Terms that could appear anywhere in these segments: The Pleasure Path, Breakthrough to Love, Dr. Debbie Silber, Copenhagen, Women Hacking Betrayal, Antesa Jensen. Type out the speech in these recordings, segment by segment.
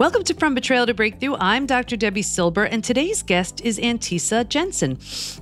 Welcome to From Betrayal to Breakthrough. I'm Dr. Debbie Silber, and today's guest is Antesa Jensen.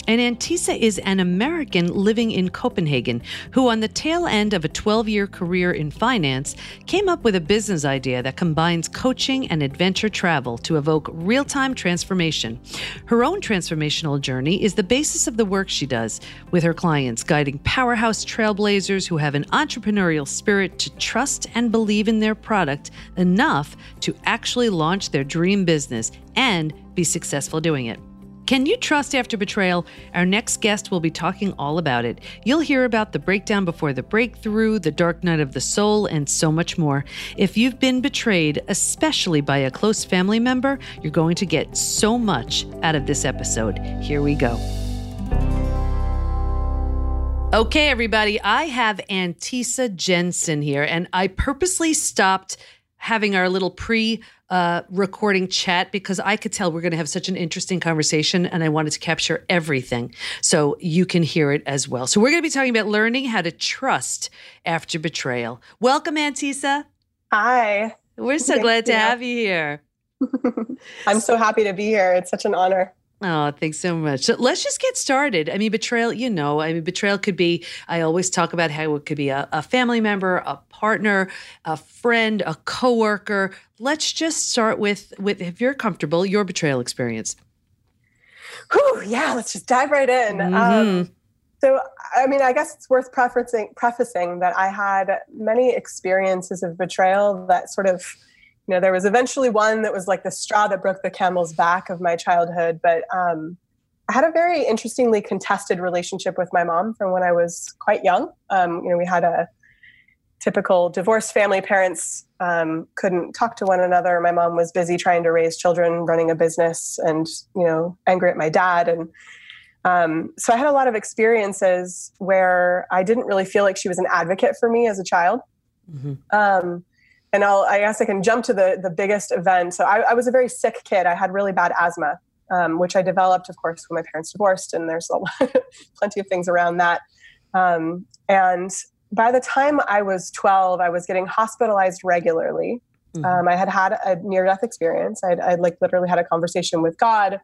And Antesa is an American living in Copenhagen who, on the tail end of a 12-year career in finance, came up with a business idea that combines coaching and adventure travel to evoke real-time transformation. Her own transformational journey is the basis of the work she does with her clients, guiding powerhouse trailblazers who have an entrepreneurial spirit to trust and believe in their product enough to actually launch their dream business and be successful doing it. Can you trust after betrayal? Our next guest will be talking all about it. You'll hear about the breakdown before the breakthrough, the dark night of the soul, and so much more. If you've been betrayed, especially by a close family member, you're going to get so much out of this episode. Here we go. Okay, everybody, I have Antesa Jensen here, and I purposely stopped having our little pre-recording chat because I could tell we're going to have such an interesting conversation, and I wanted to capture everything so you can hear it as well. So we're going to be talking about learning how to trust after betrayal. Welcome, Antesa. Hi. We're so glad to have you here. I'm so happy to be here. It's such an honor. Oh, thanks so much. So let's just get started. I mean, betrayal, betrayal could be, I always talk about how it could be a family member, a partner, a friend, a coworker. Let's just start with, if you're comfortable, your betrayal experience. Whew, yeah, let's just dive right in. Mm-hmm. I guess it's worth prefacing that I had many experiences of betrayal that sort of, there was eventually one that was like the straw that broke the camel's back of my childhood. But I had a very interestingly contested relationship with my mom from when I was quite young. We had a typical divorced family. Parents couldn't talk to one another. My mom was busy trying to raise children, running a business, and, angry at my dad. And so I had a lot of experiences where I didn't really feel like she was an advocate for me as a child. Mm-hmm. And I guess I can jump to the biggest event. So I was a very sick kid. I had really bad asthma, which I developed, of course, when my parents divorced. And there's plenty of things around that. And by the time I was 12, I was getting hospitalized regularly. Mm-hmm. I had had a near-death experience. I literally had a conversation with God.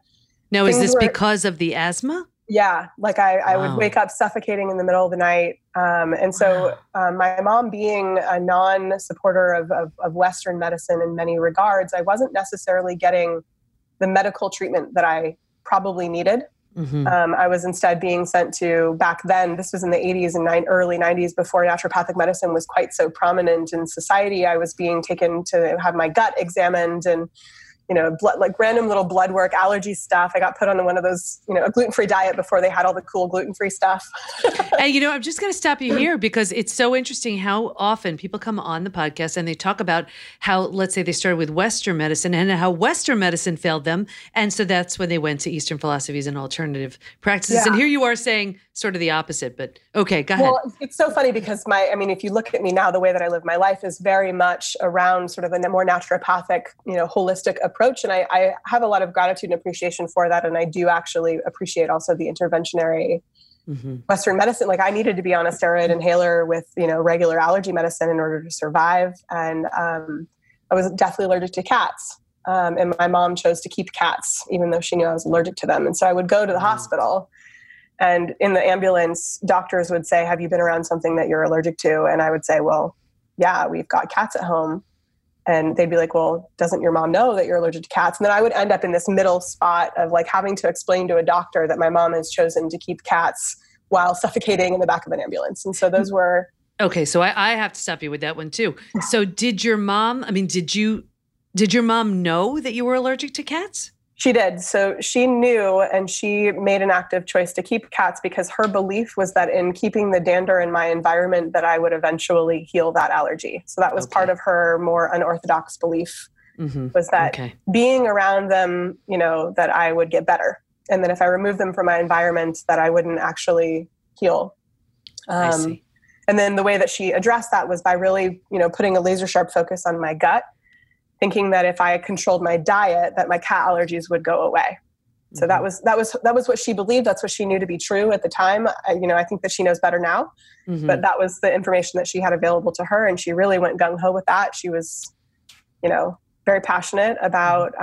Now, is this because of the asthma? Yeah. I would wake up suffocating in the middle of the night. My mom being a non-supporter of Western medicine in many regards, I wasn't necessarily getting the medical treatment that I probably needed. Mm-hmm. I was instead being sent to, back then, this was in the 80s and early 90s, before naturopathic medicine was quite so prominent in society. I was being taken to have my gut examined and blood, like random little blood work, allergy stuff. I got put on one of those, a gluten-free diet before they had all the cool gluten-free stuff. And I'm just going to stop you here because it's so interesting how often people come on the podcast and they talk about how, let's say they started with Western medicine and how Western medicine failed them. And so that's when they went to Eastern philosophies and alternative practices. Yeah. And here you are saying sort of the opposite, but okay, go ahead. Well, it's so funny because if you look at me now, the way that I live my life is very much around sort of a more naturopathic, holistic approach. And I have a lot of gratitude and appreciation for that. And I do actually appreciate also the interventionary mm-hmm. Western medicine. Like I needed to be on a steroid inhaler with, regular allergy medicine in order to survive. And I was deathly allergic to cats. And my mom chose to keep cats, even though she knew I was allergic to them. And so I would go to the hospital, and in the ambulance, doctors would say, have you been around something that you're allergic to? And I would say, well, yeah, we've got cats at home. And they'd be like, well, doesn't your mom know that you're allergic to cats? And then I would end up in this middle spot of like having to explain to a doctor that my mom has chosen to keep cats while suffocating in the back of an ambulance. And so those were... Okay, so I have to stop you with that one too. So did your mom know that you were allergic to cats? She did. So she knew, and she made an active choice to keep cats because her belief was that in keeping the dander in my environment that I would eventually heal that allergy. So that was part of her more unorthodox belief mm-hmm. was that being around them, that I would get better. And that if I removed them from my environment, that I wouldn't actually heal. I see. And then the way that she addressed that was by really, putting a laser sharp focus on my gut, thinking that if I controlled my diet, that my cat allergies would go away. So mm-hmm. that was what she believed. That's what she knew to be true at the time. I think that she knows better now, mm-hmm. but that was the information that she had available to her. And she really went gung ho with that. She was, very passionate about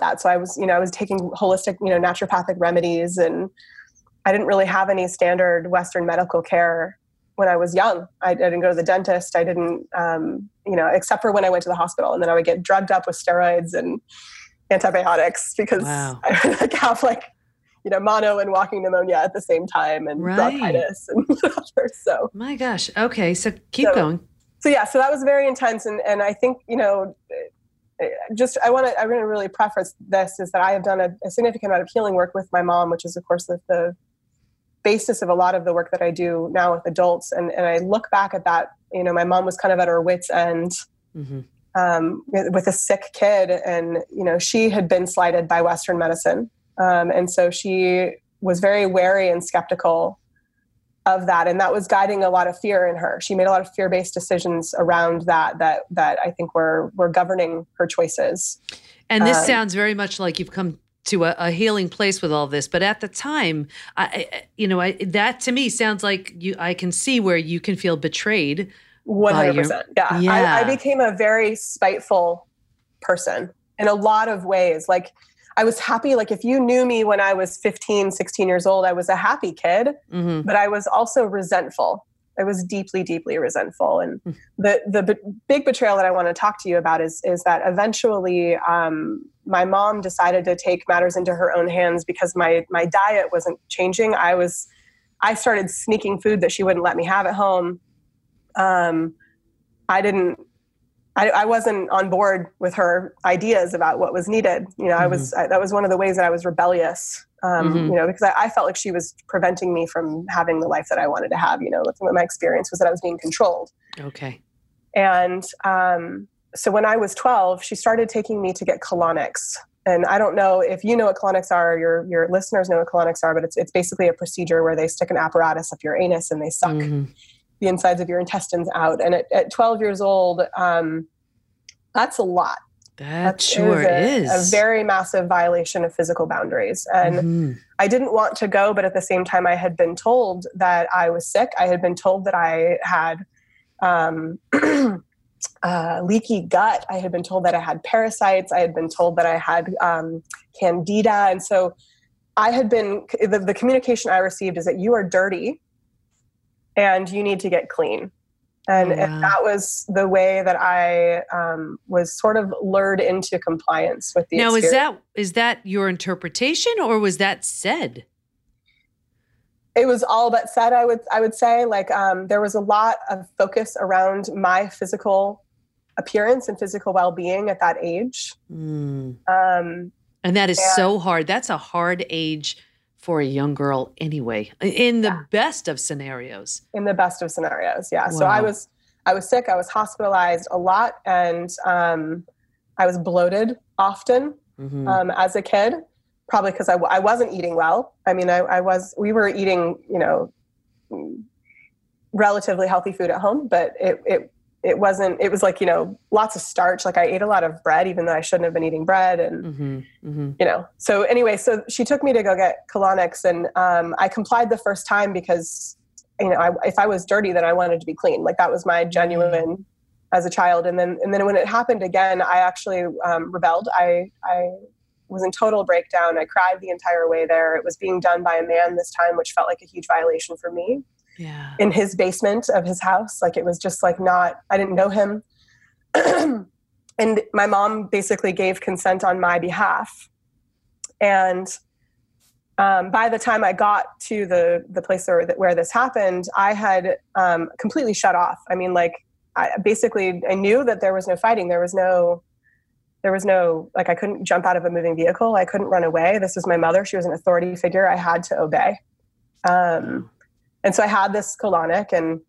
that. So I was, I was taking holistic, naturopathic remedies, and I didn't really have any standard Western medical care when I was young. I didn't go to the dentist. I didn't, except for when I went to the hospital, and then I would get drugged up with steroids and antibiotics because I would have mono and walking pneumonia at the same time, and bronchitis and whatever. So my gosh. Okay. So keep going. So yeah, so that was very intense. And I think, I want to really preface this is that I have done a significant amount of healing work with my mom, which is of course the basis of a lot of the work that I do now with adults. And I look back at that, my mom was kind of at her wit's end, mm-hmm. With a sick kid, and, she had been slighted by Western medicine. And so she was very wary and skeptical of that. And that was guiding a lot of fear in her. She made a lot of fear-based decisions around that I think were governing her choices. And this sounds very much like you've come to a healing place with all this. But at the time, I that to me sounds like I can see where you can feel betrayed. 100%. Yeah. I became a very spiteful person in a lot of ways. Like, I was happy. Like, if you knew me when I was 15, 16 years old, I was a happy kid, mm-hmm. but I was also resentful. I was deeply, deeply resentful. And mm-hmm. the big betrayal that I want to talk to you about is that eventually my mom decided to take matters into her own hands because my diet wasn't changing. I started sneaking food that she wouldn't let me have at home. I wasn't on board with her ideas about what was needed. Mm-hmm. That was one of the ways that I was rebellious, mm-hmm. Because I felt like she was preventing me from having the life that I wanted to have. My experience was that I was being controlled. Okay. And so when I was 12, she started taking me to get colonics. And I don't know if you know what colonics are, your listeners know what colonics are, but it's basically a procedure where they stick an apparatus up your anus and they suck mm-hmm. the insides of your intestines out. And at 12 years old, that's a lot. That sure is. A very massive violation of physical boundaries. And mm-hmm. I didn't want to go, but at the same time, I had been told that I was sick. I had been told that I had leaky gut. I had been told that I had parasites. I had been told that I had candida. And so I had been, the communication I received is that you are dirty and you need to get clean. And, oh, wow. and that was the way that I was sort of lured into compliance with the experience. Now, is that your interpretation, or was that said? It was all but said, I would say. Like, there was a lot of focus around my physical appearance and physical well-being at that age. Mm. And that is so hard. That's a hard age for a young girl anyway, in the best of scenarios. In the best of scenarios, yeah. Wow. So I was sick, I was hospitalized a lot, and I was bloated often mm-hmm. As a kid, probably because I wasn't eating well. I mean, we were eating, relatively healthy food at home, but it wasn't, it was like, lots of starch. Like, I ate a lot of bread, even though I shouldn't have been eating bread. And, mm-hmm, mm-hmm. So anyway, so she took me to go get colonics, and I complied the first time because, if I was dirty, then I wanted to be clean. Like, that was my genuine mm-hmm. as a child. And then when it happened again, I actually rebelled. I was in total breakdown. I cried the entire way there. It was being done by a man this time, which felt like a huge violation for me. Yeah. In his basement of his house. Like, it was just like I didn't know him. And my mom basically gave consent on my behalf. And by the time I got to the place where this happened, I had completely shut off. I mean, like, I knew that there was no fighting. There was no, like, I couldn't jump out of a moving vehicle. I couldn't run away. This was my mother. She was an authority figure. I had to obey. And so I had this colonic, and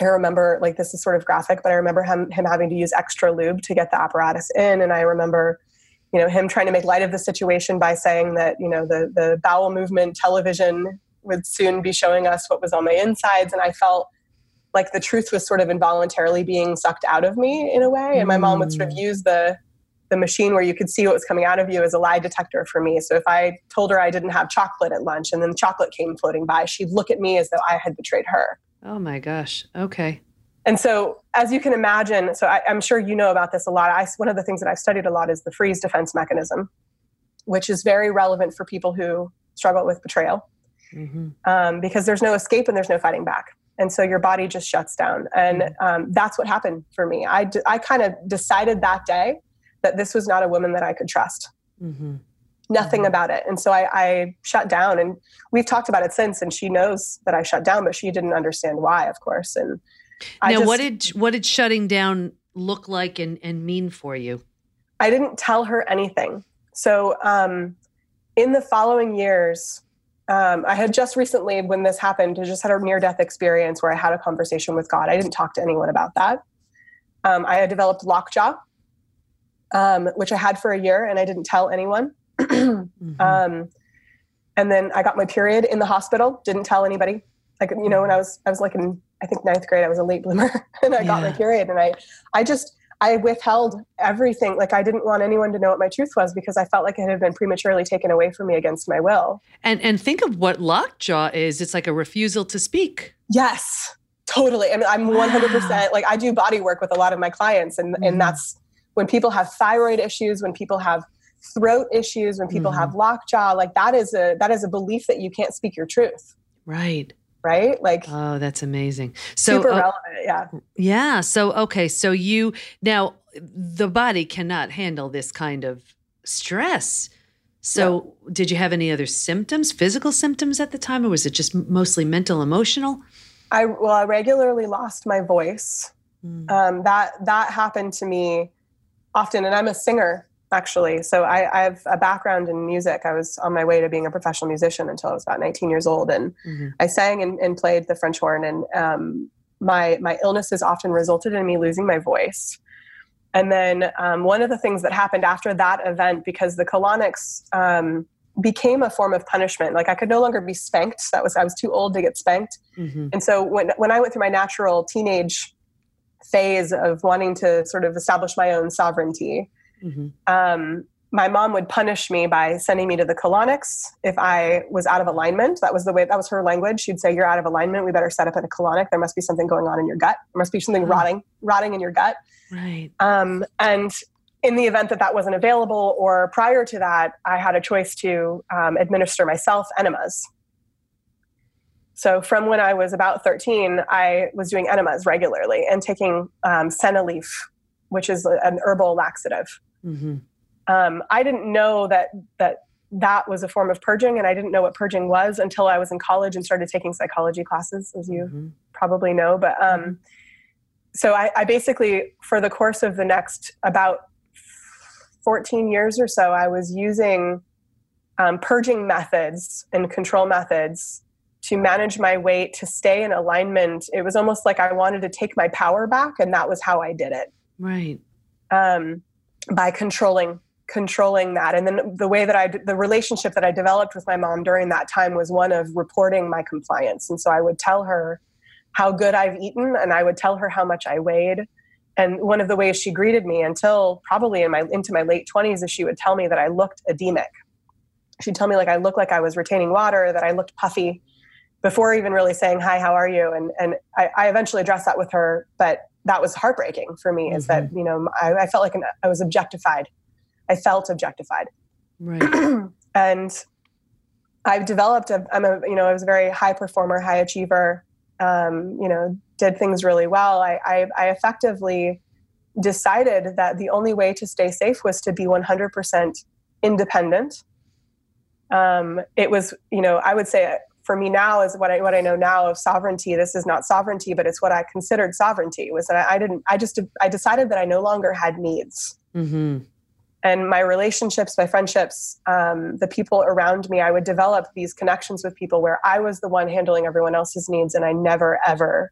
I remember, like, this is sort of graphic, but I remember him having to use extra lube to get the apparatus in. And I remember, him trying to make light of the situation by saying that, the bowel movement television would soon be showing us what was on my insides. And I felt like the truth was sort of involuntarily being sucked out of me in a way. And my mom would sort of use the machine where you could see what was coming out of you as a lie detector for me. So if I told her I didn't have chocolate at lunch and then chocolate came floating by, she'd look at me as though I had betrayed her. Oh my gosh. Okay. And so, as you can imagine, so I'm sure you know about this a lot. One of the things that I've studied a lot is the freeze defense mechanism, which is very relevant for people who struggle with betrayal, mm-hmm. Because there's no escape and there's no fighting back. And so your body just shuts down. And that's what happened for me. I kind of decided that day that this was not a woman that I could trust. Mm-hmm. Nothing mm-hmm. about it. And so I shut down, and we've talked about it since, and she knows that I shut down, but she didn't understand why, of course. And what did shutting down look like and mean for you? I didn't tell her anything. So in the following years, I had just recently, when this happened, I just had a near-death experience where I had a conversation with God. I didn't talk to anyone about that. I had developed lockjaw, which I had for a year, and I didn't tell anyone. Mm-hmm. And then I got my period in the hospital, didn't tell anybody. Like, you know, when I was like in, I think, ninth grade, I was a late bloomer, and I got my period, and I withheld everything. Like, I didn't want anyone to know what my truth was, because I felt like it had been prematurely taken away from me against my will. And think of what lockjaw is. It's like a refusal to speak. Yes, totally. I mean, I'm 100%. Like, I do body work with a lot of my clients, and, mm-hmm. and that's when people have thyroid issues, when people have throat issues, when people mm-hmm. have lockjaw, like that is a belief that you can't speak your truth. Right? Like, oh, that's amazing. So super relevant. Yeah. So, okay. So now the body cannot handle this kind of stress. So did you have any other symptoms, physical symptoms at the time, or was it just mostly mental, emotional? I regularly lost my voice. Mm. That happened to me often. And I'm a singer, actually. So I have a background in music. I was on my way to being a professional musician until I was about 19 years old. And mm-hmm. I sang and played the French horn. And my illnesses often resulted in me losing my voice. And then one of the things that happened after that event, because the colonics became a form of punishment. Like, I could no longer be spanked. I was too old to get spanked. Mm-hmm. And so when I went through my natural teenage phase of wanting to sort of establish my own sovereignty, mm-hmm. My mom would punish me by sending me to the colonics if I was out of alignment. That was her language. She'd say, "You're out of alignment. We better set up at a colonic. There must be something going on in your gut. There must be something rotting in your gut." Right. And in the event that wasn't available, or prior to that, I had a choice to administer myself enemas. So from when I was about 13, I was doing enemas regularly and taking senna leaf, which is an herbal laxative. Mm-hmm. I didn't know that was a form of purging, and I didn't know what purging was until I was in college and started taking psychology classes, as you mm-hmm. probably know. But so I basically, for the course of the next about 14 years or so, I was using purging methods and control methods to manage my weight, to stay in alignment. It was almost like I wanted to take my power back, and that was how I did it. Right. By controlling that. And then the relationship that I developed with my mom during that time was one of reporting my compliance. And so I would tell her how good I've eaten, and I would tell her how much I weighed. And one of the ways she greeted me until probably into my late 20s is she would tell me that I looked anemic. She'd tell me, like, I looked like I was retaining water, that I looked puffy, before even really saying, "Hi, how are you?" And I eventually addressed that with her, but that was heartbreaking for me, is mm-hmm. that, you know, I felt like I was objectified. I felt objectified. Right. And I've developed I was a very high performer, high achiever, you know, did things really well. I effectively decided that the only way to stay safe was to be 100% independent. It was, you know, I would say for me now is what I know now of sovereignty. This is not sovereignty, but it's what I considered sovereignty, was that I decided that I no longer had needs. Mm-hmm. And my relationships, my friendships, the people around me, I would develop these connections with people where I was the one handling everyone else's needs. And I never, ever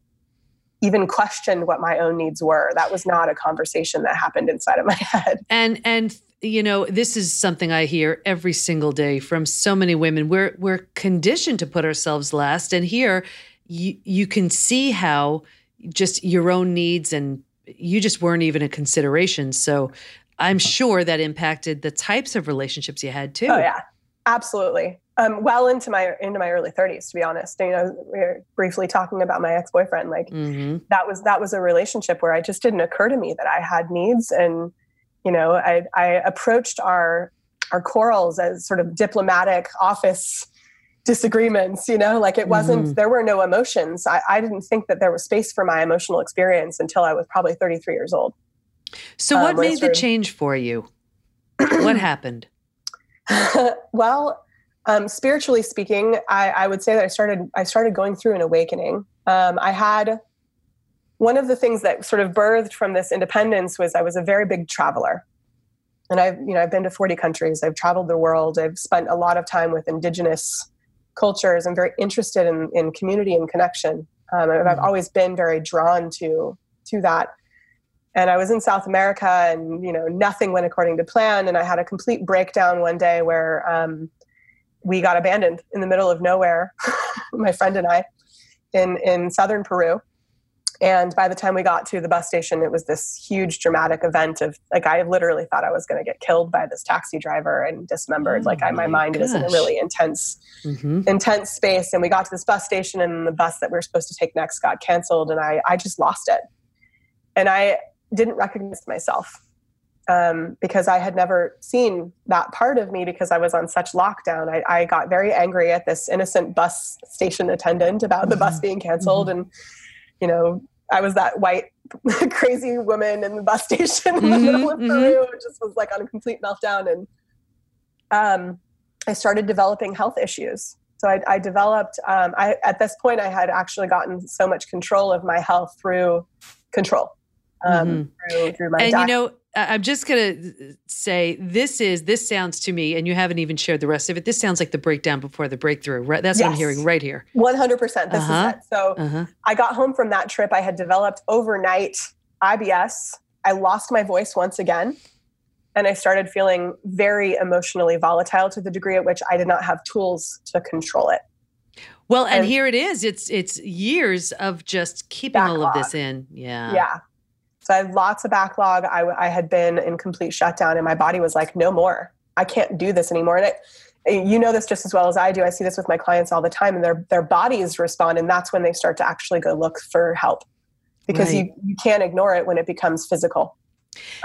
even questioned what my own needs were. That was not a conversation that happened inside of my head. And you know, this is something I hear every single day from so many women. We're conditioned to put ourselves last, and here you can see how just your own needs, and you just weren't even a consideration. So I'm sure that impacted the types of relationships you had too. Oh yeah, absolutely. well into my early 30s, to be honest. You know, we were briefly talking about my ex-boyfriend. Like that was a relationship where it just didn't occur to me that I had needs, and you know, I approached our quarrels as sort of diplomatic office disagreements, you know, like it wasn't, there were no emotions. I didn't think that there was space for my emotional experience until I was probably 33 years old. So what made the change for you? What happened? Well, spiritually speaking, I would say that I started going through an awakening. I had, one of the things that sort of birthed from this independence was I was a very big traveler. And I've been to 40 countries. I've traveled the world. I've spent a lot of time with indigenous cultures. I'm very interested in community and connection. I've always been very drawn to that. And I was in South America, and you know, nothing went according to plan. And I had a complete breakdown one day where we got abandoned in the middle of nowhere, my friend and I, in southern Peru. And by the time we got to the bus station, it was this huge dramatic event of, like, I literally thought I was going to get killed by this taxi driver and dismembered. Oh, like my mind was in a really intense space. And we got to this bus station, and the bus that we were supposed to take next got canceled. And I just lost it. And I didn't recognize myself because I had never seen that part of me because I was on such lockdown. I got very angry at this innocent bus station attendant about the bus being canceled. And, you know, I was that white, crazy woman in the bus station in the middle of Peru. It just was like on a complete meltdown. And I started developing health issues. So I developed, at this point, I had actually gotten so much control of my health through control. Through my diet. You know, I'm just going to say, this sounds to me, and you haven't even shared the rest of it, this sounds like the breakdown before the breakthrough. Right? That's what I'm hearing right here. 100%. This is that. So I got home from that trip. I had developed overnight IBS. I lost my voice once again. And I started feeling very emotionally volatile to the degree at which I did not have tools to control it. Well, and here it is. It's years of just keeping all of this in. Yeah. Yeah. So I had lots of backlog. I had been in complete shutdown, and my body was like, no more. I can't do this anymore. And you know this just as well as I do. I see this with my clients all the time, and their bodies respond, and that's when they start to actually go look for help because you can't ignore it when it becomes physical.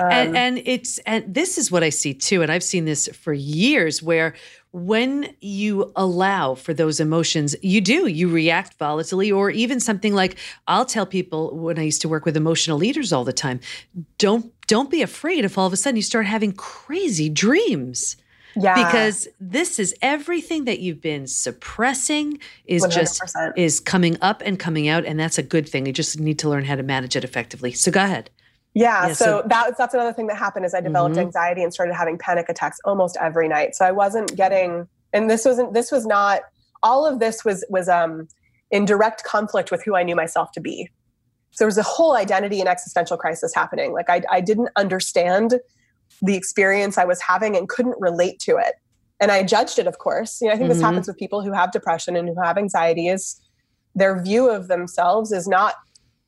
And this is what I see too, and I've seen this for years, where when you allow for those emotions, you react volatilely, or even something like, I'll tell people when I used to work with emotional eaters all the time, don't be afraid if all of a sudden you start having crazy dreams. Yeah. Because this is everything that you've been suppressing is 100%. Is coming up and coming out, and that's a good thing. You just need to learn how to manage it effectively. So go ahead. Yeah. So that's another thing that happened is I developed anxiety and started having panic attacks almost every night. So I wasn't getting, and this was not, all of this was in direct conflict with who I knew myself to be. So there was a whole identity and existential crisis happening. Like I didn't understand the experience I was having and couldn't relate to it. And I judged it, of course. You know, I think this happens with people who have depression and who have anxiety is their view of themselves is not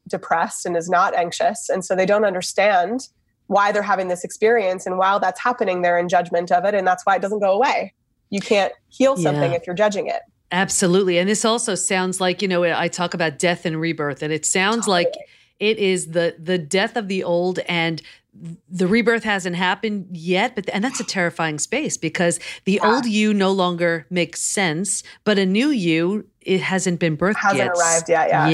depressed and is not anxious. And so they don't understand why they're having this experience. And while that's happening, they're in judgment of it. And that's why it doesn't go away. You can't heal something if you're judging it. Absolutely. And this also sounds like, you know, I talk about death and rebirth, and it sounds like it is the death of the old, and the rebirth hasn't happened yet, and that's a terrifying space because the old you no longer makes sense, but a new you, it hasn't been birthed yet. Hasn't arrived yet, yeah.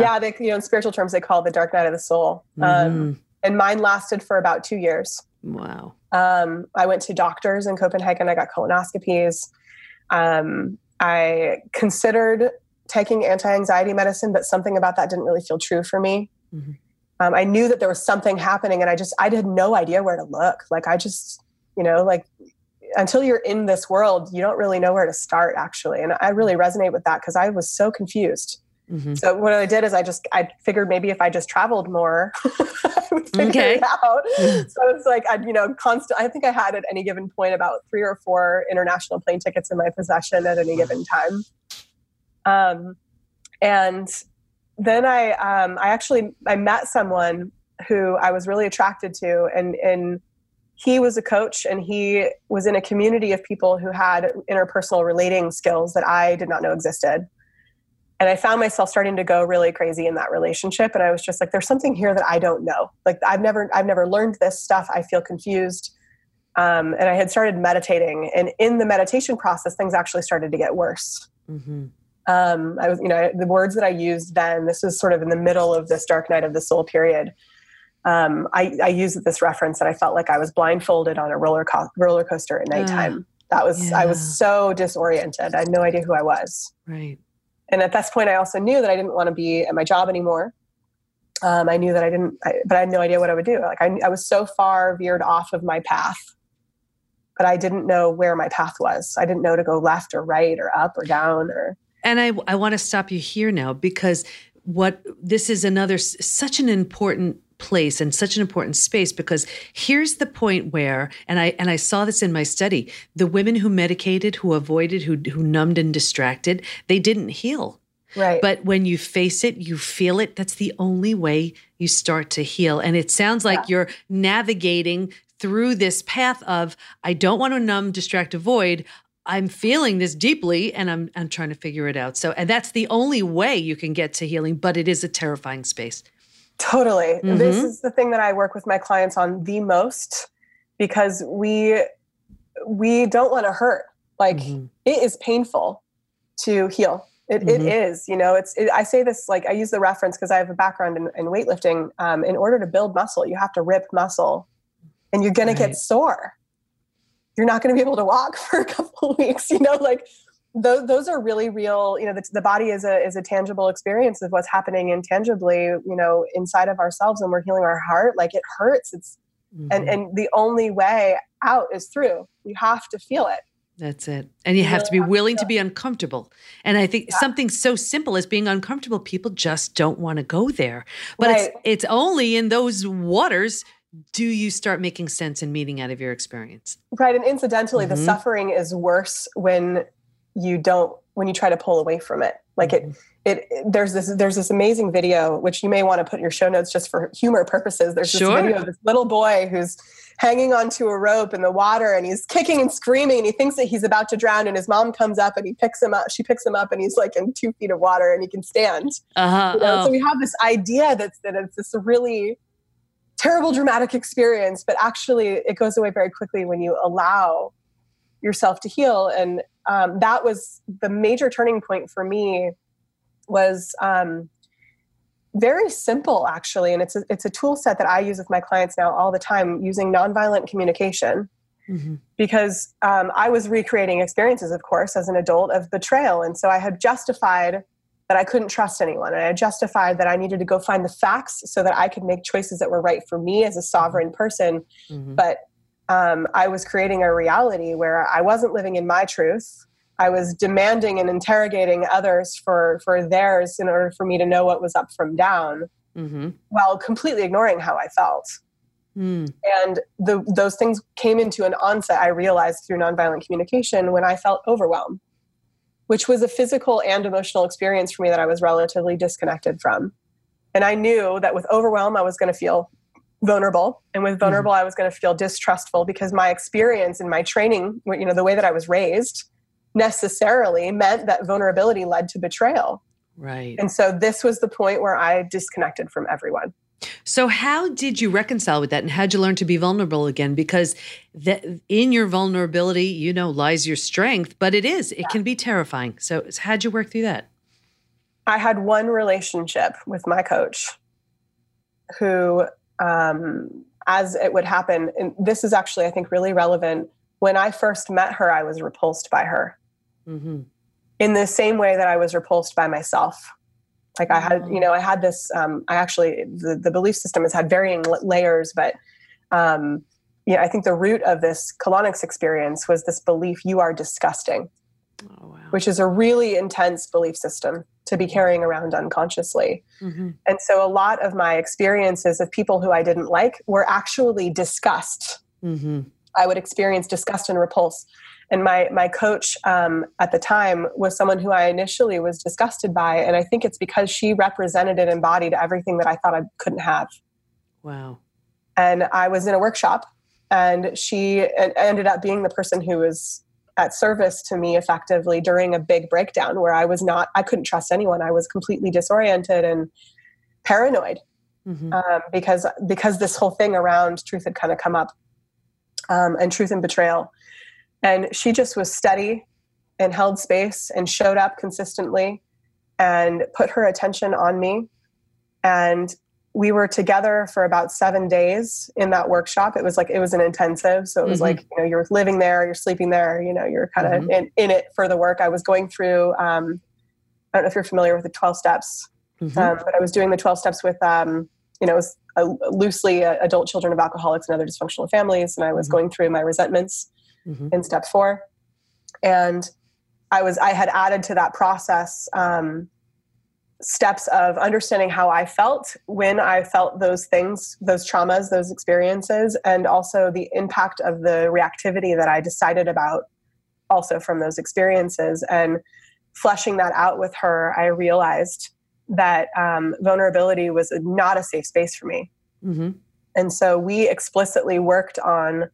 Yeah, they, you know, in spiritual terms, they call it the dark night of the soul. And mine lasted for about 2 years. Wow. I went to doctors in Copenhagen. I got colonoscopies. I considered taking anti-anxiety medicine, but something about that didn't really feel true for me. I knew that there was something happening, and I had no idea where to look. Like I just, you know, like until you're in this world, you don't really know where to start actually. And I really resonate with that because I was so confused. So what I did is I figured maybe if I just traveled more, I would figure it out. So it's like, I think I had at any given point about 3 or 4 international plane tickets in my possession at any given time. And then I met someone who I was really attracted to, and he was a coach and he was in a community of people who had interpersonal relating skills that I did not know existed. And I found myself starting to go really crazy in that relationship. And I was just like, there's something here that I don't know. Like I've never learned this stuff. I feel confused. And I had started meditating, and in the meditation process, things actually started to get worse. Mm-hmm. I was, the words that I used then, this was sort of in the middle of this dark night of the soul period. I used this reference that I felt like I was blindfolded on a roller coaster at nighttime. I was so disoriented. I had no idea who I was. Right. And at this point, I also knew that I didn't want to be at my job anymore. I knew that but I had no idea what I would do. Like I was so far veered off of my path, but I didn't know where my path was. I didn't know to go left or right or up or down or. And I want to stop you here now, because this is another, such an important place and such an important space, because here's the point where, and I saw this in my study, the women who medicated, who avoided, who numbed and distracted, they didn't heal. Right. But when you face it, you feel it. That's the only way you start to heal. And it sounds like you're navigating through this path of, I don't want to numb, distract, avoid. I'm feeling this deeply and I'm trying to figure it out. So, and that's the only way you can get to healing, but it is a terrifying space. Totally. Mm-hmm. This is the thing that I work with my clients on the most, because we don't want to hurt. Like it is painful to heal. It is, I say this, like I use the reference because I have a background in weightlifting. In order to build muscle, you have to rip muscle and you're going to get sore. You're not going to be able to walk for a couple of weeks, those are really real. The body is a tangible experience of what's happening intangibly, inside of ourselves when we're healing our heart. Like it hurts. And the only way out is through. You have to feel it. That's it. And you have to be willing to be uncomfortable. And I think something so simple as being uncomfortable, people just don't want to go there. But it's only in those waters do you start making sense and meaning out of your experience. Right. And incidentally, the suffering is worse when you try to pull away from it. Like there's this amazing video, which you may want to put in your show notes just for humor purposes. There's this video of this little boy who's hanging onto a rope in the water and he's kicking and screaming and he thinks that he's about to drown, and his mom comes up and she picks him up, and he's like in 2 feet of water and he can stand. So we have this idea that it's this really terrible dramatic experience, but actually it goes away very quickly when you allow yourself to heal. And that was the major turning point for me, was very simple actually. And it's a tool set that I use with my clients now all the time, using nonviolent communication, because I was recreating experiences, of course, as an adult of betrayal. And so I had justified that I couldn't trust anyone. And I had justified that I needed to go find the facts so that I could make choices that were right for me as a sovereign person. But I was creating a reality where I wasn't living in my truth. I was demanding and interrogating others for theirs in order for me to know what was up from down, while completely ignoring how I felt. And those things came into an onset, I realized, through nonviolent communication when I felt overwhelmed, which was a physical and emotional experience for me that I was relatively disconnected from. And I knew that with overwhelm, I was going to feel vulnerable. And with vulnerable, I was going to feel distrustful, because my experience and my training, the way that I was raised, necessarily meant that vulnerability led to betrayal. Right. And so this was the point where I disconnected from everyone. So how did you reconcile with that? And how'd you learn to be vulnerable again? Because in your vulnerability, lies your strength, but it can be terrifying. So how'd you work through that? I had one relationship with my coach who, as it would happen, and this is actually, I think, really relevant. When I first met her, I was repulsed by her in the same way that I was repulsed by myself. Like I had, I had this, the belief system has had varying layers, but, I think the root of this colonics experience was this belief, you are disgusting, which is a really intense belief system to be carrying around unconsciously. And so a lot of my experiences of people who I didn't like were actually disgust. I would experience disgust and repulse. And my coach at the time was someone who I initially was disgusted by. And I think it's because she represented and embodied everything that I thought I couldn't have. Wow. And I was in a workshop And she ended up being the person who was at service to me effectively during a big breakdown where I couldn't trust anyone. I was completely disoriented and paranoid because this whole thing around truth had kind of come up, and truth and betrayal. And she just was steady and held space and showed up consistently and put her attention on me. And we were together for about 7 days in that workshop. It was an intensive. So it was you're living there, you're sleeping there, you're kind of in it for the work. I was going through, I don't know if you're familiar with the 12 steps, but I was doing the 12 steps with, it was loosely adult children of alcoholics and other dysfunctional families. And I was going through my resentments in step 4. And I had added to that process, steps of understanding how I felt when I felt those things, those traumas, those experiences, and also the impact of the reactivity that I decided about also from those experiences. And fleshing that out with her, I realized that vulnerability was not a safe space for me. And so we explicitly worked on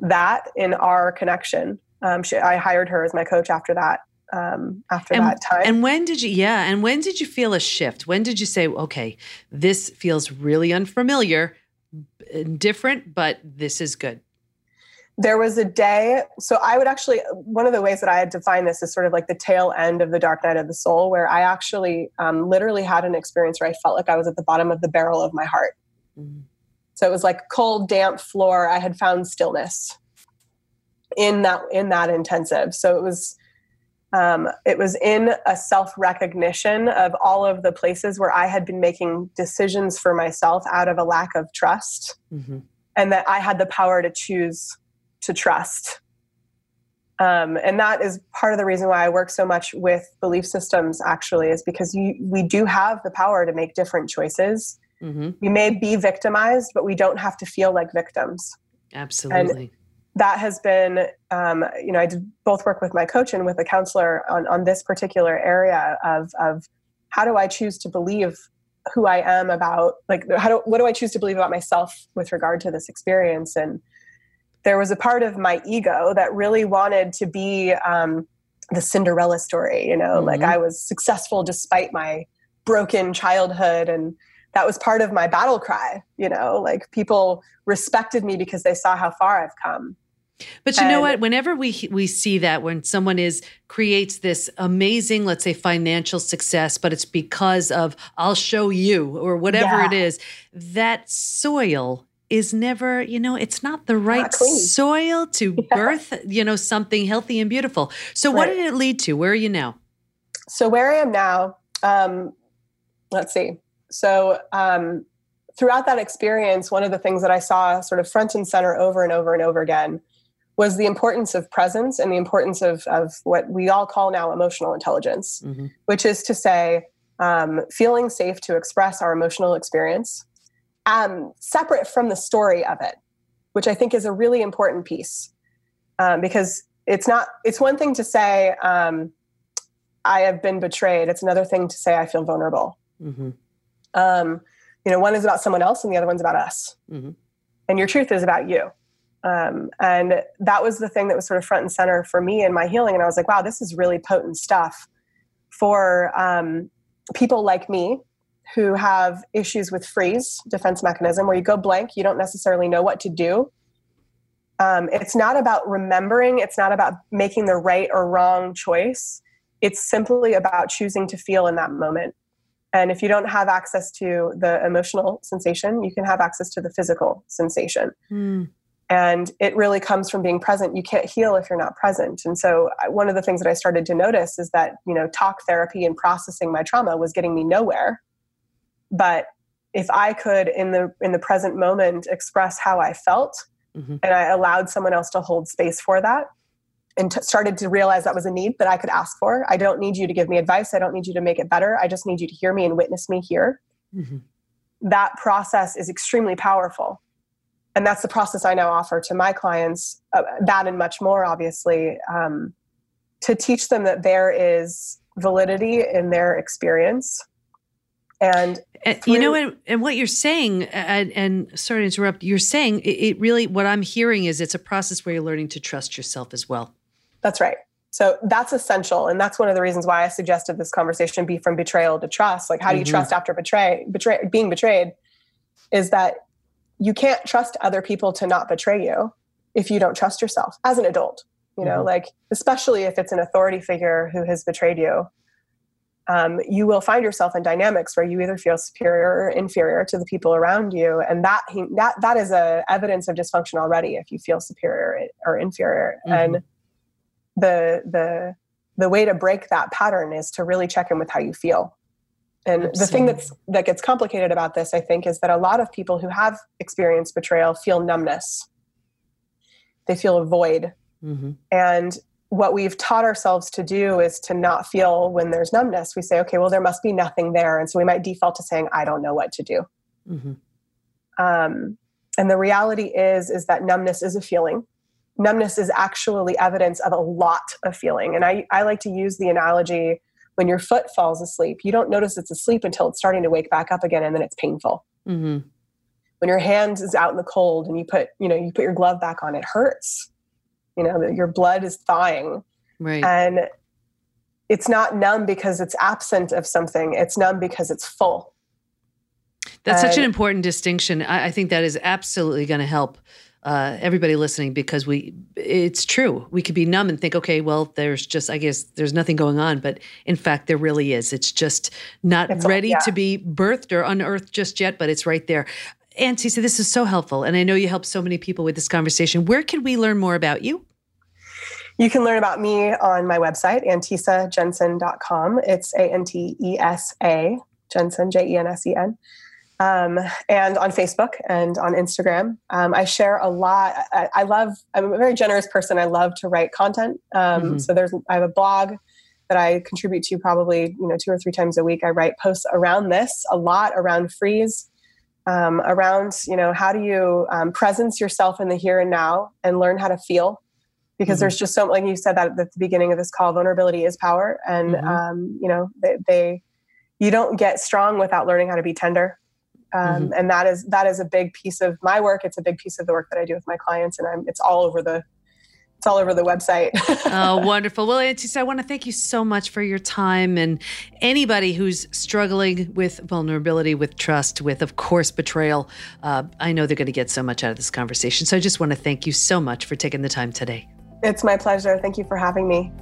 that in our connection. I hired her as my coach after that. That time. And when did you feel a shift? When did you say, okay, this feels really unfamiliar, different, but this is good? There was a day. So I would actually, one of the ways that I had defined this is sort of like the tail end of the dark night of the soul, where I actually literally had an experience where I felt like I was at the bottom of the barrel of my heart. So it was like cold, damp floor. I had found stillness in that intensive. So it was in a self-recognition of all of the places where I had been making decisions for myself out of a lack of trust, and that I had the power to choose to trust. And that is part of the reason why I work so much with belief systems, actually, is because we do have the power to make different choices. We may be victimized, but we don't have to feel like victims. Absolutely. And that has been, I did both work with my coach and with a counselor on this particular area of how do I choose to believe who I am about, what do I choose to believe about myself with regard to this experience? And there was a part of my ego that really wanted to be the Cinderella story, like I was successful despite my broken childhood, and that was part of my battle cry, like people respected me because they saw how far I've come. But you know what? Whenever we see that, when someone creates this amazing, let's say, financial success, but it's because of I'll show you or whatever it is, that soil is never, it's not the right soil to birth, something healthy and beautiful. So what did it lead to? Where are you now? So where I am now, let's see. So throughout that experience, one of the things that I saw sort of front and center over and over and over again was the importance of presence and the importance of what we all call now emotional intelligence, which is to say feeling safe to express our emotional experience separate from the story of it, which I think is a really important piece because it's one thing to say I have been betrayed. It's another thing to say I feel vulnerable. One is about someone else and the other one's about us. And your truth is about you. And that was the thing that was sort of front and center for me in my healing. And I was like, wow, this is really potent stuff for people like me who have issues with freeze defense mechanism, where you go blank, you don't necessarily know what to do. It's not about remembering. It's not about making the right or wrong choice. It's simply about choosing to feel in that moment. And if you don't have access to the emotional sensation, you can have access to the physical sensation. And it really comes from being present. You can't heal if you're not present. And so one of the things that I started to notice is that, talk therapy and processing my trauma was getting me nowhere. But if I could, in the present moment, express how I felt, and I allowed someone else to hold space for that, and started to realize that was a need that I could ask for. I don't need you to give me advice. I don't need you to make it better. I just need you to hear me and witness me here. That process is extremely powerful. And that's the process I now offer to my clients, that and much more, obviously, to teach them that there is validity in their experience And you know, and what you're saying, and sorry to interrupt, you're saying it really, what I'm hearing is it's a process where you're learning to trust yourself as well. That's right. So that's essential. And that's one of the reasons why I suggested this conversation be from betrayal to trust. Like, how do you trust after being betrayed? Is that you can't trust other people to not betray you if you don't trust yourself as an adult, you know, like, especially if it's an authority figure who has betrayed you, you will find yourself in dynamics where you either feel superior or inferior to the people around you. And that is a evidence of dysfunction already, if you feel superior or inferior. And the way to break that pattern is to really check in with how you feel. And the thing that gets complicated about this, I think, is that a lot of people who have experienced betrayal feel numbness. They feel a void. And what we've taught ourselves to do is to not feel when there's numbness. We say, okay, well, there must be nothing there. And so we might default to saying, I don't know what to do. And the reality is that numbness is a feeling. Numbness is actually evidence of a lot of feeling. And I like to use the analogy, when your foot falls asleep, you don't notice it's asleep until it's starting to wake back up again, and then it's painful. When your hand is out in the cold and you put your glove back on, it hurts. You know, your blood is thawing. Right. And it's not numb because it's absent of something. It's numb because it's full. That's such an important distinction. I think that is absolutely going to help everybody listening, because it's true. We could be numb and think, okay, well, there's nothing going on, but in fact, there really is. It's just not ready to be birthed or unearthed just yet, but it's right there. Antesa, this is so helpful. And I know you helped so many people with this conversation. Where can we learn more about you? You can learn about me on my website, antesajensen.com. It's A-N-T-E-S-A, Jensen, J-E-N-S-E-N. And on Facebook and on Instagram. I share a lot. I'm a very generous person. I love to write content. So I have a blog that I contribute to probably, 2 or 3 times a week. I write posts around this, a lot around freeze, around, how do you presence yourself in the here and now and learn how to feel, because there's just so, like you said that at the beginning of this call, vulnerability is power. And, you don't get strong without learning how to be tender. And that is a big piece of my work. It's a big piece of the work that I do with my clients, and it's all over the website. Oh, wonderful. Well, Antesa, I want to thank you so much for your time. And anybody who's struggling with vulnerability, with trust, with, of course, betrayal, I know they're going to get so much out of this conversation. So I just want to thank you so much for taking the time today. It's my pleasure. Thank you for having me.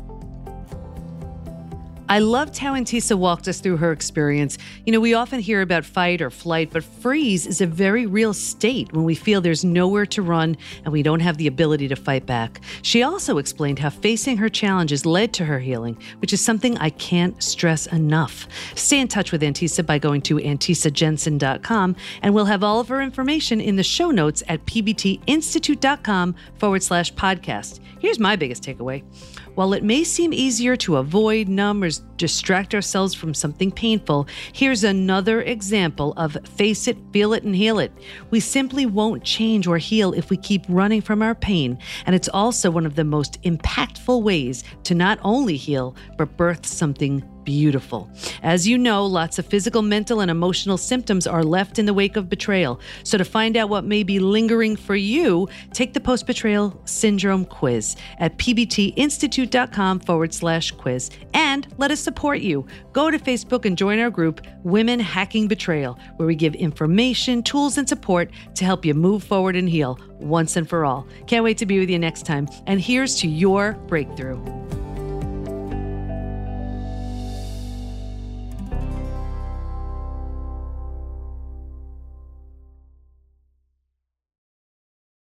I loved how Antesa walked us through her experience. We often hear about fight or flight, but freeze is a very real state when we feel there's nowhere to run and we don't have the ability to fight back. She also explained how facing her challenges led to her healing, which is something I can't stress enough. Stay in touch with Antesa by going to antesajensen.com, and we'll have all of her information in the show notes at pbtinstitute.com/podcast. Here's my biggest takeaway. While it may seem easier to avoid, numb, or distract ourselves from something painful, here's another example of face it, feel it, and heal it. We simply won't change or heal if we keep running from our pain, and it's also one of the most impactful ways to not only heal, but birth something beautiful. As you know, lots of physical, mental, and emotional symptoms are left in the wake of betrayal. So to find out what may be lingering for you, take the post-betrayal syndrome quiz at pbtinstitute.com/quiz, and let us support you. Go to Facebook and join our group, Women Hacking Betrayal, where we give information, tools, and support to help you move forward and heal once and for all. Can't wait to be with you next time. And here's to your breakthrough.